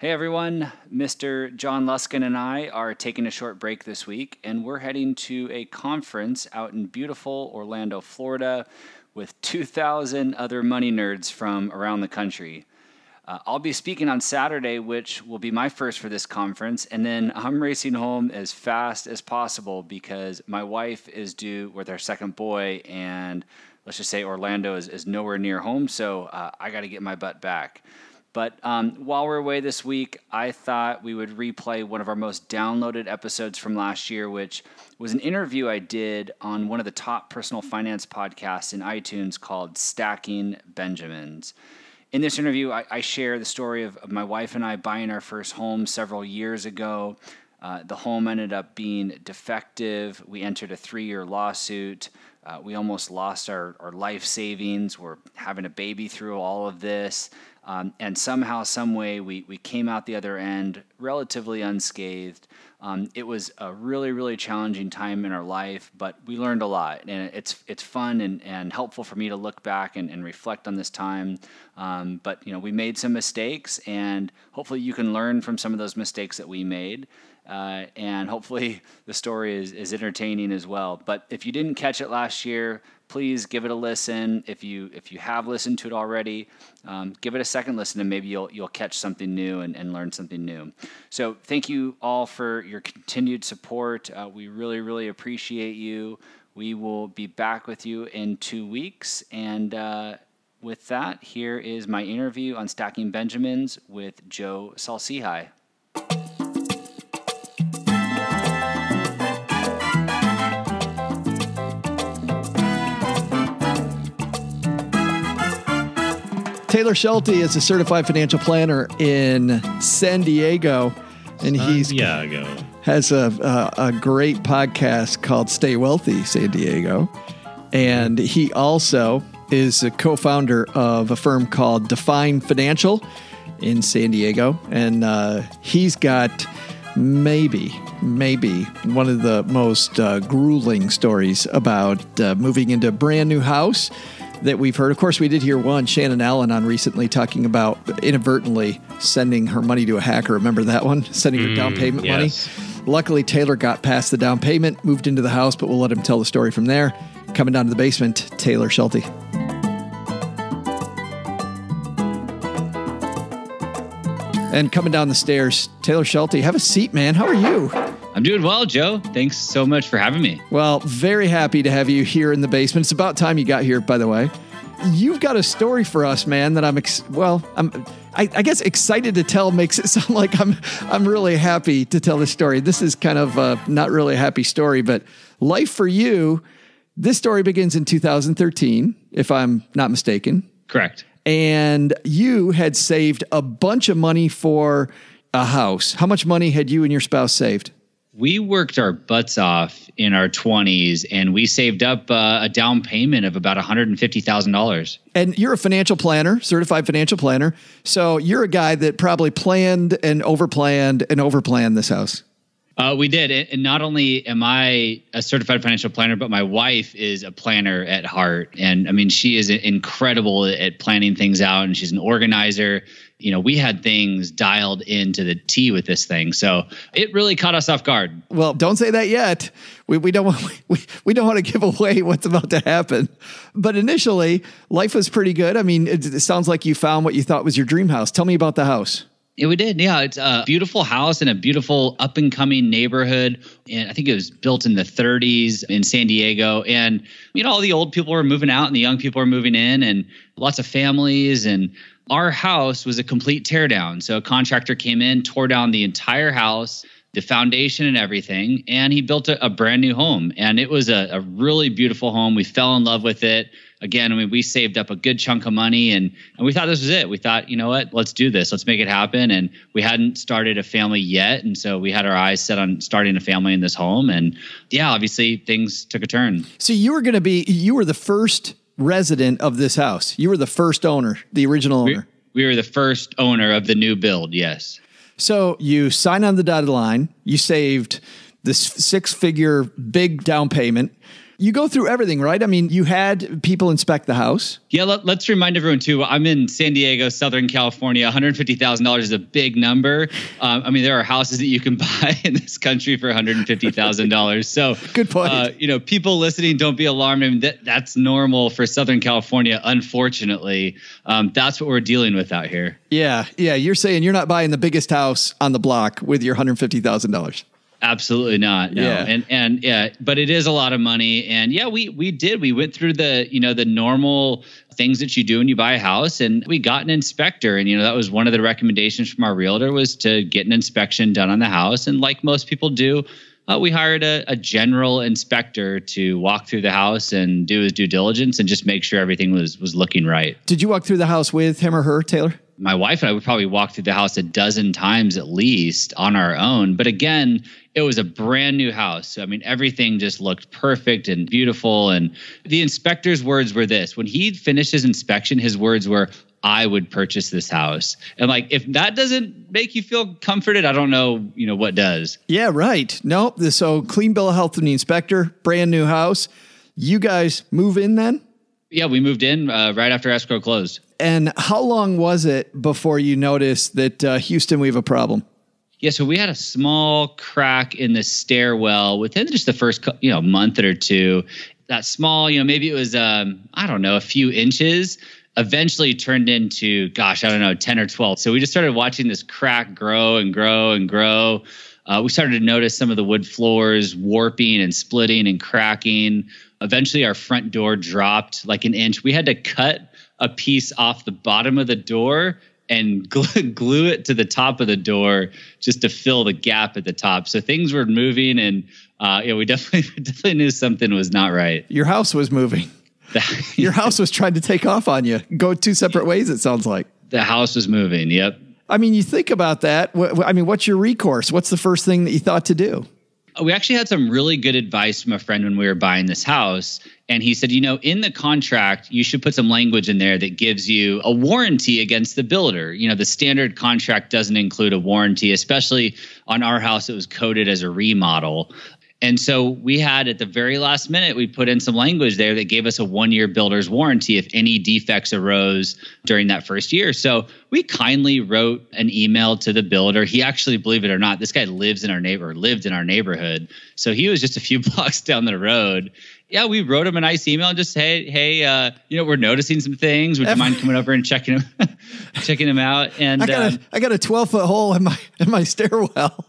Hey everyone, Mr. John Luskin and I are taking a short break this week, and we're heading to a conference out in beautiful Orlando, Florida, with 2,000 other money nerds from around the country. I'll be speaking on Saturday, which will be my first for this conference, and then I'm racing home as fast as possible because my wife is due with our second boy, and let's just say Orlando is nowhere near home, so I got to get my butt back. But while we're away this week, I thought we would replay one of our most downloaded episodes from last year, which was an interview I did on one of the top personal finance podcasts in iTunes called Stacking Benjamins. In this interview, I share the story of my wife and I buying our first home several years ago. The home ended up being defective. We entered a 3-year lawsuit. We almost lost our life savings. We're having a baby through all of this. And somehow, some way, we came out the other end relatively unscathed. It was a really, really challenging time in our life, but we learned a lot. And it's fun and helpful for me to look back and reflect on this time. But, you know, we made some mistakes, and hopefully you can learn from some of those mistakes that we made. And hopefully the story is entertaining as well. But if you didn't catch it last year, please give it a listen. If you have listened to it already, give it a second listen, and maybe you'll catch something new and learn something new. So thank you all for your continued support. We really, really appreciate you. We will be back with you in 2 weeks. And with that, here is my interview on Stacking Benjamins with Joe Salcihai. Taylor Schulte is a certified financial planner in San Diego, and he has a great podcast called Stay Wealthy San Diego, and he also is a co-founder of a firm called Define Financial in San Diego, and he's got maybe one of the most grueling stories about moving into a brand new house that we've heard. Of course, we did hear one, Shannon Allen, on recently talking about inadvertently sending her money to a hacker. Remember that one? Sending her down payment money. Luckily, Taylor got past the down payment, moved into the house, but we'll let him tell the story from there. Coming down to the basement, Taylor Schulte. And coming down the stairs, Taylor Schulte. Have a seat, man. How are you? I'm doing well, Joe. Thanks so much for having me. Well, very happy to have you here in the basement. It's about time you got here, by the way. You've got a story for us, man, that I guess excited to tell makes it sound like I'm really happy to tell this story. This is kind of a not really happy story, but life for you. This story begins in 2013, if I'm not mistaken. Correct. And you had saved a bunch of money for a house. How much money had you and your spouse saved? We worked our butts off in our 20s, and we saved up a down payment of about $150,000. And you're a financial planner, certified financial planner. So you're a guy that probably planned and overplanned this house. We did. And not only am I a certified financial planner, but my wife is a planner at heart. And I mean, she is incredible at planning things out, and she's an organizer. You know, we had things dialed into the T with this thing. So it really caught us off guard. Well, don't say that yet. We don't want to give away what's about to happen. But initially, life was pretty good. I mean, it sounds like you found what you thought was your dream house. Tell me about the house. Yeah, we did. Yeah, it's a beautiful house in a beautiful up-and-coming neighborhood. And I think it was built in the 30s in San Diego. And, you know, all the old people were moving out and the young people were moving in, and lots of families. And our house was a complete teardown. So a contractor came in, tore down the entire house, the foundation and everything, and he built a brand new home. And it was a really beautiful home. We fell in love with it. Again, I mean, we saved up a good chunk of money, and we thought this was it. We thought, you know what, let's do this. Let's make it happen. And we hadn't started a family yet. And so we had our eyes set on starting a family in this home. And yeah, obviously things took a turn. So you were the first resident of this house. You were the first owner, the original owner. We were the first owner of the new build, yes. So you signed on the dotted line. You saved this 6-figure big down payment. You go through everything, right? I mean, you had people inspect the house. Yeah, let's remind everyone too, I'm in San Diego, Southern California. $150,000 is a big number. I mean, there are houses that you can buy in this country for $150,000. So good point. People listening, don't be alarmed. I mean, that's normal for Southern California. Unfortunately, that's what we're dealing with out here. Yeah. You're saying you're not buying the biggest house on the block with your $150,000. Absolutely not. No. Yeah. And yeah, but it is a lot of money. And yeah, we went through the normal things that you do when you buy a house, and we got an inspector. And, that was one of the recommendations from our realtor, was to get an inspection done on the house. And like most people do, we hired a general inspector to walk through the house and do his due diligence and just make sure everything was looking right. Did you walk through the house with him or her, Taylor? My wife and I would probably walk through the house a dozen times at least on our own. But again, it was a brand new house. So, I mean, everything just looked perfect and beautiful. And the inspector's words were this. When he finished his inspection, his words were, "I would purchase this house." And like, if that doesn't make you feel comforted, I don't know, what does. Yeah, right. Nope. So clean bill of health from the inspector, brand new house. You guys move in then? Yeah, we moved in right after escrow closed. And how long was it before you noticed that, Houston, we have a problem? Yeah, so we had a small crack in the stairwell within just the first, month or two. That small, maybe it was, a few inches, eventually turned into, 10 or 12. So we just started watching this crack grow and grow and grow. We started to notice some of the wood floors warping and splitting and cracking. Eventually, our front door dropped like an inch. We had to cut a piece off the bottom of the door and glue it to the top of the door just to fill the gap at the top. So things were moving, and we definitely knew something was not right. Your house was moving. Your house was trying to take off on you. Go two separate ways, it sounds like. The house was moving, yep. I mean, you think about that. I mean, what's your recourse? What's the first thing that you thought to do? We actually had some really good advice from a friend when we were buying this house. And he said, in the contract, you should put some language in there that gives you a warranty against the builder. The standard contract doesn't include a warranty, especially on our house. It was coded as a remodel. And so we had, at the very last minute, we put in some language there that gave us a 1-year builder's warranty if any defects arose during that first year. So we kindly wrote an email to the builder. He actually, believe it or not, this guy lived in our neighborhood. So he was just a few blocks down the road. Yeah, we wrote him a nice email and just, hey, we're noticing some things. Would you mind coming over and checking him out? And I got a 12-foot hole in my stairwell.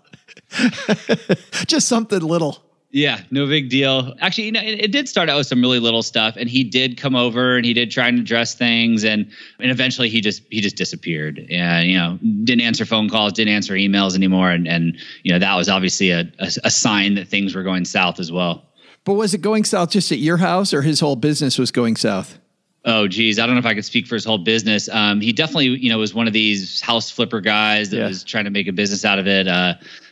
Just something little. Yeah, no big deal. Actually, it did start out with some really little stuff, and he did come over and he did try and address things, and eventually he just disappeared, and didn't answer phone calls, didn't answer emails anymore, and that was obviously a sign that things were going south as well. But was it going south just at your house, or his whole business was going south? Oh, geez. I don't know if I could speak for his whole business. He definitely, was one of these house flipper guys that was trying to make a business out of it.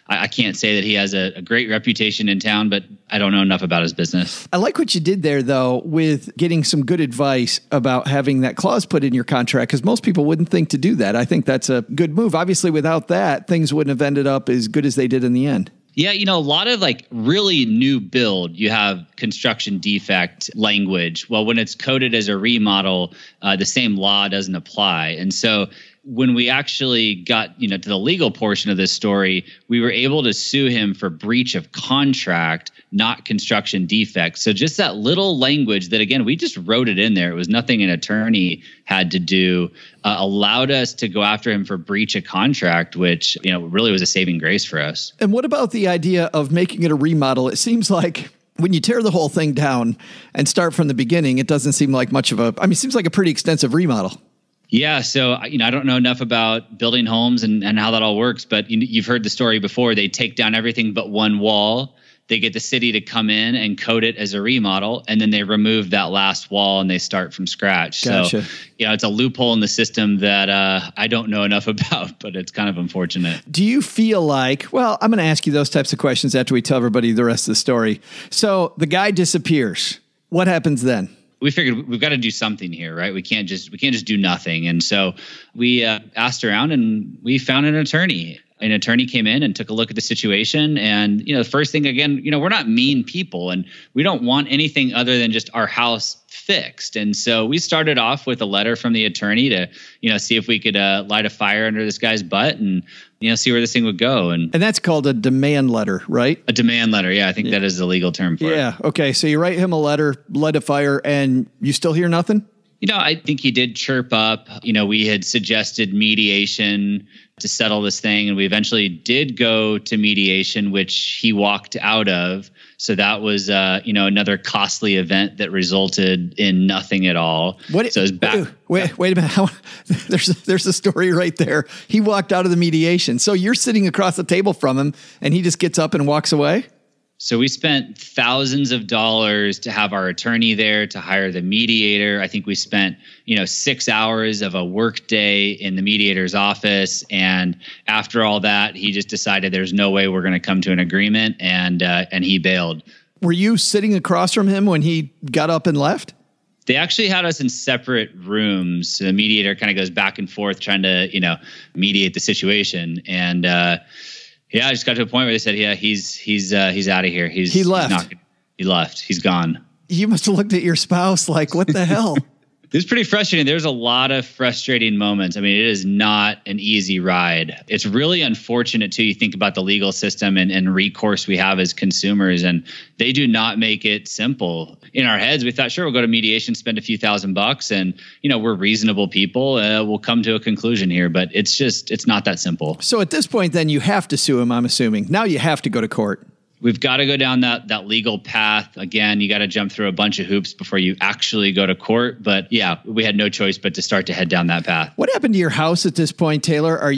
I can't say that he has a great reputation in town, but I don't know enough about his business. I like what you did there, though, with getting some good advice about having that clause put in your contract, because most people wouldn't think to do that. I think that's a good move. Obviously, without that, things wouldn't have ended up as good as they did in the end. Yeah, a lot of really new build, you have construction defect language. Well, when it's coded as a remodel, the same law doesn't apply. And so when we actually got, to the legal portion of this story, we were able to sue him for breach of contract, not construction defect. So just that little language that, again, we just wrote it in there. It was nothing an attorney had to do, allowed us to go after him for breach of contract, which, really was a saving grace for us. And what about the idea of making it a remodel? It seems like when you tear the whole thing down and start from the beginning, it doesn't seem like much of it seems like a pretty extensive remodel. Yeah. So, I don't know enough about building homes and how that all works, but you've heard the story before. They take down everything but one wall. They get the city to come in and code it as a remodel, and then they remove that last wall and they start from scratch. Gotcha. So, it's a loophole in the system that I don't know enough about, but it's kind of unfortunate. Do you feel like, well, I'm going to ask you those types of questions after we tell everybody the rest of the story. So the guy disappears. What happens then? We figured we've got to do something here, right? We can't just do nothing. And so we asked around and we found an attorney. an attorney came in and took a look at the situation. And, you know, the first thing, again, you know, we're not mean people and we don't want anything other than just our house fixed. And so we started off with a letter from the attorney to, you know, see if we could light a fire under this guy's butt and, you know, see where this thing would go. And that's called a demand letter, right? A demand letter. Yeah. I think that is the legal term for it. Yeah. Okay. So you write him a letter, light a fire, and you still hear nothing? You know, I think he did chirp up. You know, we had suggested mediation to settle this thing, and we eventually did go to mediation, which he walked out of. So that was, you know, another costly event that resulted in nothing at all. What? So it was back. Wait a minute. There's a story right there. He walked out of the mediation. So you're sitting across the table from him, and he just gets up and walks away? So we spent thousands of dollars to have our attorney there, to hire the mediator. I think we spent, you know, 6 hours of a work day in the mediator's office. And after all that, he just decided there's no way we're going to come to an agreement. And he bailed. Were you sitting across from him when he got up and left? They actually had us in separate rooms. So the mediator kind of goes back and forth trying to, you know, mediate the situation. And, yeah, I just got to a point where they said, yeah, he's out of here. He left. He left. He's gone. You must have looked at your spouse like, what the hell? It was pretty frustrating. There's a lot of frustrating moments. I mean, it is not an easy ride. It's really unfortunate, too. You think about the legal system and recourse we have as consumers, and they do not make it simple. In our heads, we thought, sure, we'll go to mediation, spend a few $1,000s, and, you know, we're reasonable people. We'll come to a conclusion here, but it's just, it's not that simple. So at this point, then, you have to sue him, I'm assuming. Now you have to go to court. We've got to go down that legal path. Again, you got to jump through a bunch of hoops before you actually go to court. But yeah, we had no choice but to start to head down that path. What happened to your house at this point, Taylor? Have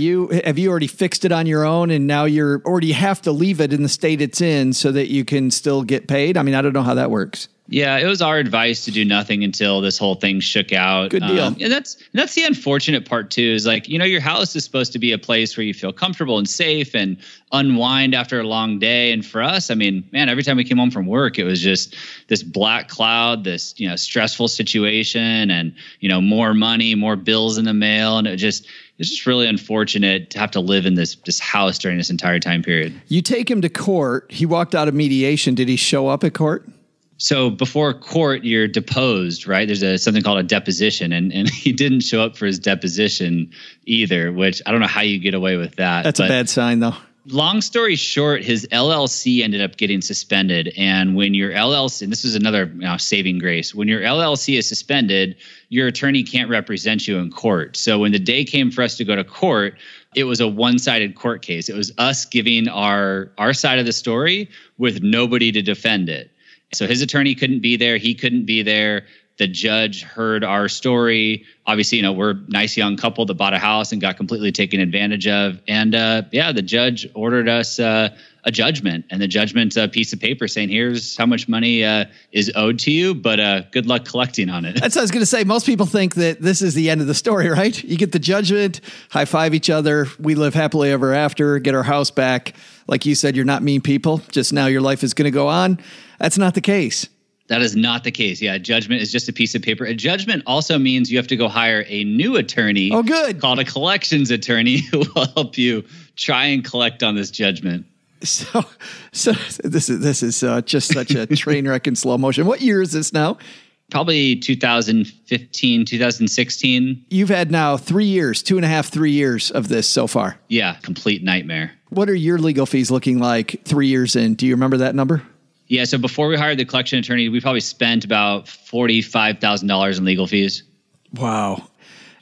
you already fixed it on your own and now you're, or do you have to leave it in the state it's in so that you can still get paid? I mean, I don't know how that works. Yeah, it was our advice to do nothing until this whole thing shook out. Good deal. And that's the unfortunate part, too, is like, you know, your house is supposed to be a place where you feel comfortable and safe and unwind after a long day. And for us, I mean, man, every time we came home from work, it was just this black cloud, this, you know, stressful situation and, you know, more money, more bills in the mail. And it's just really unfortunate to have to live in this house during this entire time period. You take him to court. He walked out of mediation. Did he show up at court? So before court, you're deposed, right? There's something called a deposition, and he didn't show up for his deposition either, which I don't know how you get away with that. That's a bad sign, though. Long story short, his LLC ended up getting suspended. And when your LLC, and this is another saving grace, when your LLC is suspended, your attorney can't represent you in court. So when the day came for us to go to court, it was a one-sided court case. It was us giving our side of the story with nobody to defend it. So his attorney couldn't be there. He couldn't be there. The judge heard our story. Obviously, you know, we're a nice young couple that bought a house and got completely taken advantage of. And the judge ordered us a judgment. And the judgment's a piece of paper saying, here's how much money is owed to you, but good luck collecting on it. That's what I was going to say. Most people think that this is the end of the story, right? You get the judgment, high five each other. We live happily ever after, get our house back. Like you said, you're not mean people. Just now your life is going to go on. That's not the case. That is not the case. Yeah, judgment is just a piece of paper. A judgment also means you have to go hire a new attorney. Oh, good. Called a collections attorney who will help you try and collect on this judgment. So this is just such a train wreck in slow motion. What year is this now? Probably 2015, 2016. You've had now 3 years, 3 years of this so far. Yeah, complete nightmare. What are your legal fees looking like 3 years in? Do you remember that number? Yeah, so before we hired the collection attorney, we probably spent about $45,000 in legal fees. Wow.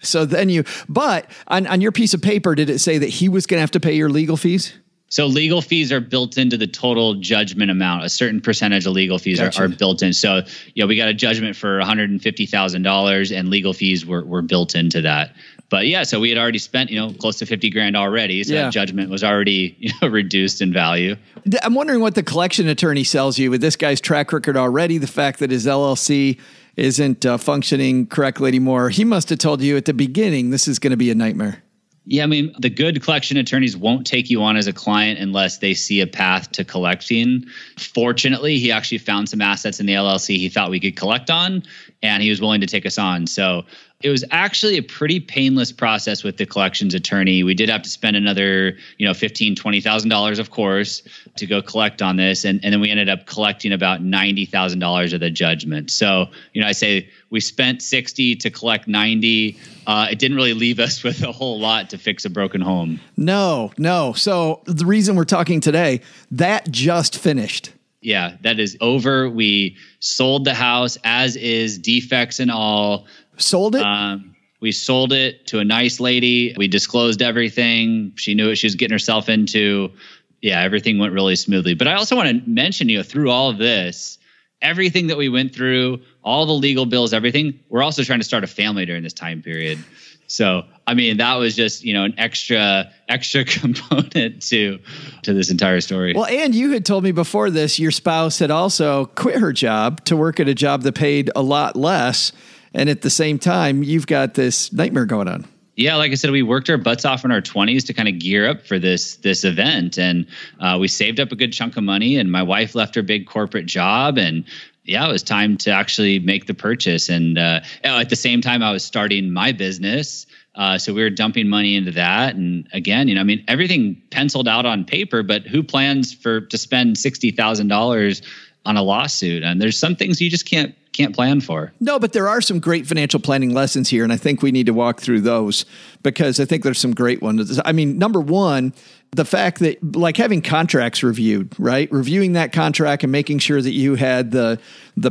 So then but on your piece of paper, did it say that he was going to have to pay your legal fees? So legal fees are built into the total judgment amount. A certain percentage of legal fees are built in. So, you know, we got a judgment for $150,000 and legal fees were built into that. But yeah, so we had already spent, you know, close to $50,000 already. So that judgment was already, you know, reduced in value. I'm wondering what the collection attorney sells you with this guy's track record already, the fact that his LLC isn't functioning correctly anymore. He must have told you at the beginning, this is going to be a nightmare. Yeah, I mean, the good collection attorneys won't take you on as a client unless they see a path to collecting. Fortunately, he actually found some assets in the LLC he thought we could collect on, and he was willing to take us on. So it was actually a pretty painless process with the collections attorney. We did have to spend another, $15,000, $20,000, of course, to go collect on this. And then we ended up collecting about $90,000 of the judgment. So, I say we spent 60 to collect 90. It didn't really leave us with a whole lot to fix a broken home. No. So the reason we're talking today, that just finished. Yeah, that is over. We sold the house as is, defects and all. Sold it? We sold it to a nice lady. We disclosed everything. She knew what she was getting herself into. Yeah, everything went really smoothly. But I also want to mention, through all of this, everything that we went through, all the legal bills, everything, we're also trying to start a family during this time period. So, that was just, an extra component to this entire story. Well, and you had told me before this, your spouse had also quit her job to work at a job that paid a lot less. And at the same time, you've got this nightmare going on. Yeah, like I said, we worked our butts off in our 20s to kind of gear up for this event. And we saved up a good chunk of money, and my wife left her big corporate job. And yeah, it was time to actually make the purchase. And at the same time, I was starting my business. So we were dumping money into that. And again, everything penciled out on paper, but who plans to spend $60,000 on a lawsuit? And there's some things you just can't plan for. No, but there are some great financial planning lessons here. And I think we need to walk through those because I think there's some great ones. Number one, the fact that having contracts reviewed, right? Reviewing that contract and making sure that you had the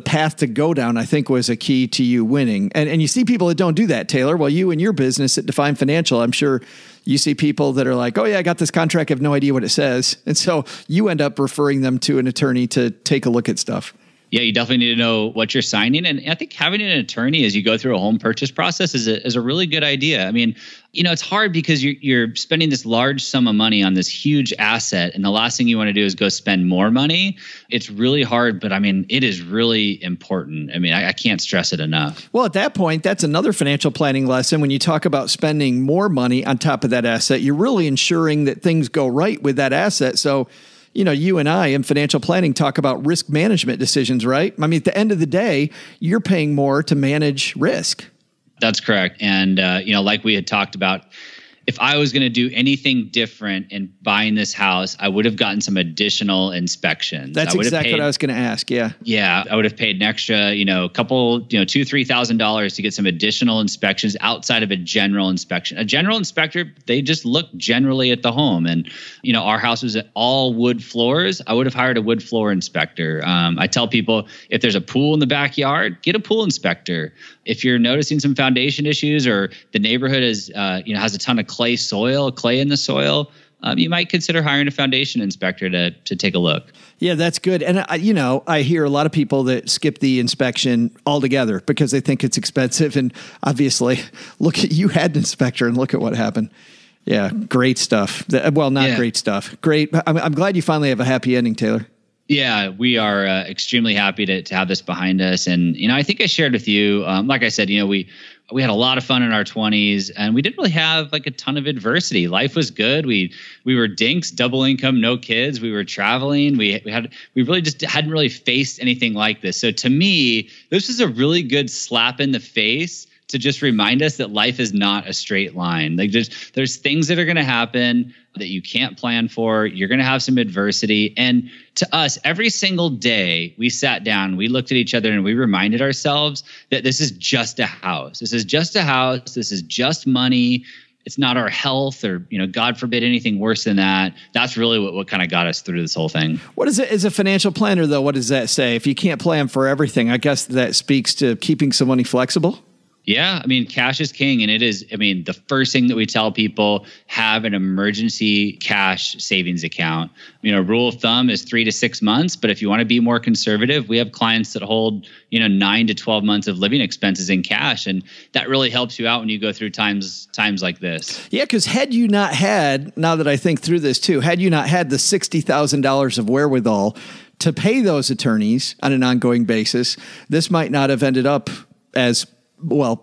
path to go down, I think was a key to you winning. And you see people that don't do that, Taylor. Well, you and your business at Define Financial, I'm sure you see people that are like, oh yeah, I got this contract, I have no idea what it says. And so you end up referring them to an attorney to take a look at stuff. Yeah, you definitely need to know what you're signing. And I think having an attorney as you go through a home purchase process is a really good idea. It's hard because you're spending this large sum of money on this huge asset, and the last thing you want to do is go spend more money. It's really hard, but it is really important. I can't stress it enough. Well, at that point, that's another financial planning lesson. When you talk about spending more money on top of that asset, you're really ensuring that things go right with that asset. So, you and I in financial planning talk about risk management decisions, right? At the end of the day, you're paying more to manage risk. That's correct. And, like we had talked about, if I was going to do anything different in buying this house, I would have gotten some additional inspections. That's exactly what I was going to ask. Yeah. Yeah. I would have paid an extra, $2,000, $3,000 to get some additional inspections outside of a general inspection. A general inspector, they just look generally at the home. And, our house was all wood floors. I would have hired a wood floor inspector. I tell people if there's a pool in the backyard, get a pool inspector. If you're noticing some foundation issues or the neighborhood is, has a ton of clay in the soil, you might consider hiring a foundation inspector to take a look. Yeah, that's good. And I hear a lot of people that skip the inspection altogether because they think it's expensive. And obviously, you had an inspector, and look at what happened. Yeah, great stuff. Well, not great stuff. Great. I'm glad you finally have a happy ending, Taylor. Yeah, we are extremely happy to have this behind us. And, I think I shared with you, like I said, we had a lot of fun in our 20s, and we didn't really have a ton of adversity. Life was good. We were dinks, double income, no kids. We were traveling. We really just hadn't really faced anything like this. So to me, this is a really good slap in the face to just remind us that life is not a straight line. There's things that are going to happen that you can't plan for. You're going to have some adversity. And to us, every single day we sat down, we looked at each other, and we reminded ourselves that this is just a house. This is just a house. This is just money. It's not our health or, God forbid, anything worse than that. That's really what kind of got us through this whole thing. What is it as a financial planner though? What does that say? If you can't plan for everything, I guess that speaks to keeping some money flexible. Yeah. Cash is king. And it is, the first thing that we tell people, have an emergency cash savings account. Rule of thumb is 3 to 6 months. But if you want to be more conservative, we have clients that hold, 9 to 12 months of living expenses in cash. And that really helps you out when you go through times like this. Yeah. Because had you not had the $60,000 of wherewithal to pay those attorneys on an ongoing basis, this might not have ended up as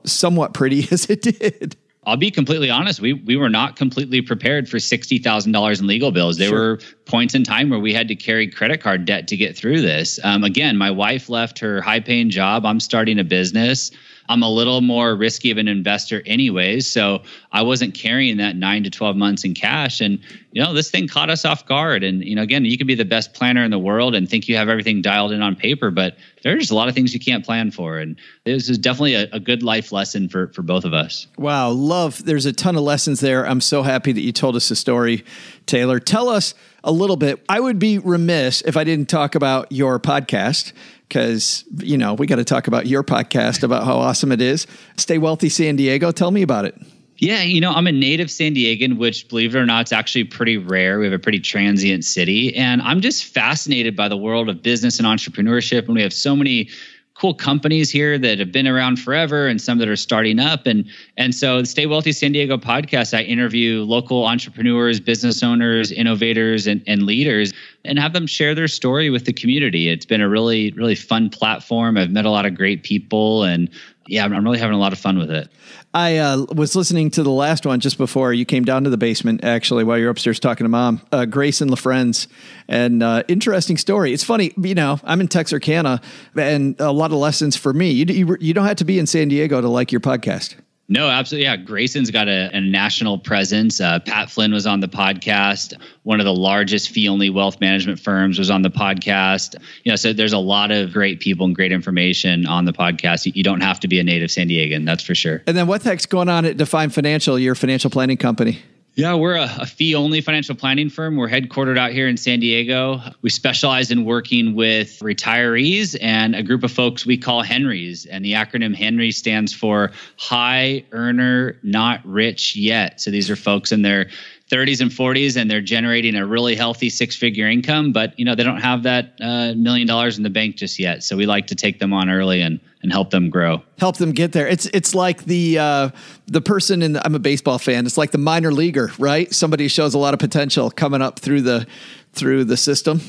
somewhat pretty as it did. I'll be completely honest. We were not completely prepared for $60,000 in legal bills. There were points in time where we had to carry credit card debt to get through this. Again, my wife left her high-paying job. I'm starting a business. I'm a little more risky of an investor anyways. So I wasn't carrying that 9 to 12 months in cash. And, you know, this thing caught us off guard. And, you know, again, you can be the best planner in the world and think you have everything dialed in on paper, but there's a lot of things you can't plan for. And this is definitely a good life lesson for both of us. Wow. Love. There's a ton of lessons there. I'm so happy that you told us the story, Taylor. Tell us a little bit. I would be remiss if I didn't talk about your podcast, because, you know, we got to talk about your podcast, about how awesome it is. Stay Wealthy San Diego. Tell me about it. Yeah, you know, I'm a native San Diegan, which, believe it or not, is actually pretty rare. We have a pretty transient city. And I'm just fascinated by the world of business and entrepreneurship. And we have so many cool companies here that have been around forever and some that are starting up. And so the Stay Wealthy San Diego podcast, I interview local entrepreneurs, business owners, innovators, and leaders, and have them share their story with the community. It's been a really, really fun platform. I've met a lot of great people, and yeah, I'm really having a lot of fun with it. I was listening to the last one just before you came down to the basement, actually, while you're upstairs talking to Mom, Grace and LaFriends, and interesting story. It's funny, you know, I'm in Texarkana, and a lot of lessons for me. You don't have to be in San Diego to like your podcast. No, absolutely. Yeah. Grayson's got a national presence. Pat Flynn was on the podcast. One of the largest fee-only wealth management firms was on the podcast. You know, so there's a lot of great people and great information on the podcast. You don't have to be a native San Diegan, that's for sure. And then what the heck's going on at Define Financial, your financial planning company? Yeah, we're a fee-only financial planning firm. We're headquartered out here in San Diego. We specialize in working with retirees and a group of folks we call Henrys. And the acronym HENRY stands for High Earner Not Rich Yet. So these are folks in their 30s and 40s, and they're generating a really healthy six-figure income, but you know they don't have that $1 million in the bank just yet. So we like to take them on early and help them grow, help them get there. It's like the person in I'm a baseball fan. It's like the minor leaguer, right? Somebody shows a lot of potential coming up through the system.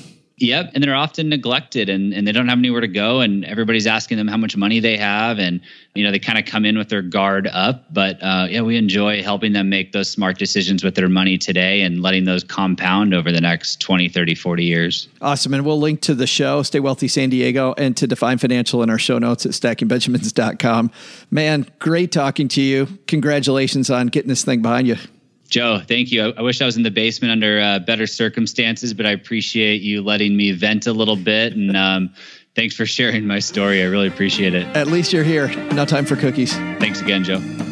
Yep. And they're often neglected and they don't have anywhere to go. And everybody's asking them how much money they have. And, you know, they kind of come in with their guard up. But yeah, we enjoy helping them make those smart decisions with their money today and letting those compound over the next 20, 30, 40 years. Awesome. And we'll link to the show, Stay Wealthy San Diego, and to Define Financial in our show notes at stackingbenjamins.com. Man, great talking to you. Congratulations on getting this thing behind you. Joe, thank you. I wish I was in the basement under better circumstances, but I appreciate you letting me vent a little bit. And thanks for sharing my story. I really appreciate it. At least you're here. Now time for cookies. Thanks again, Joe.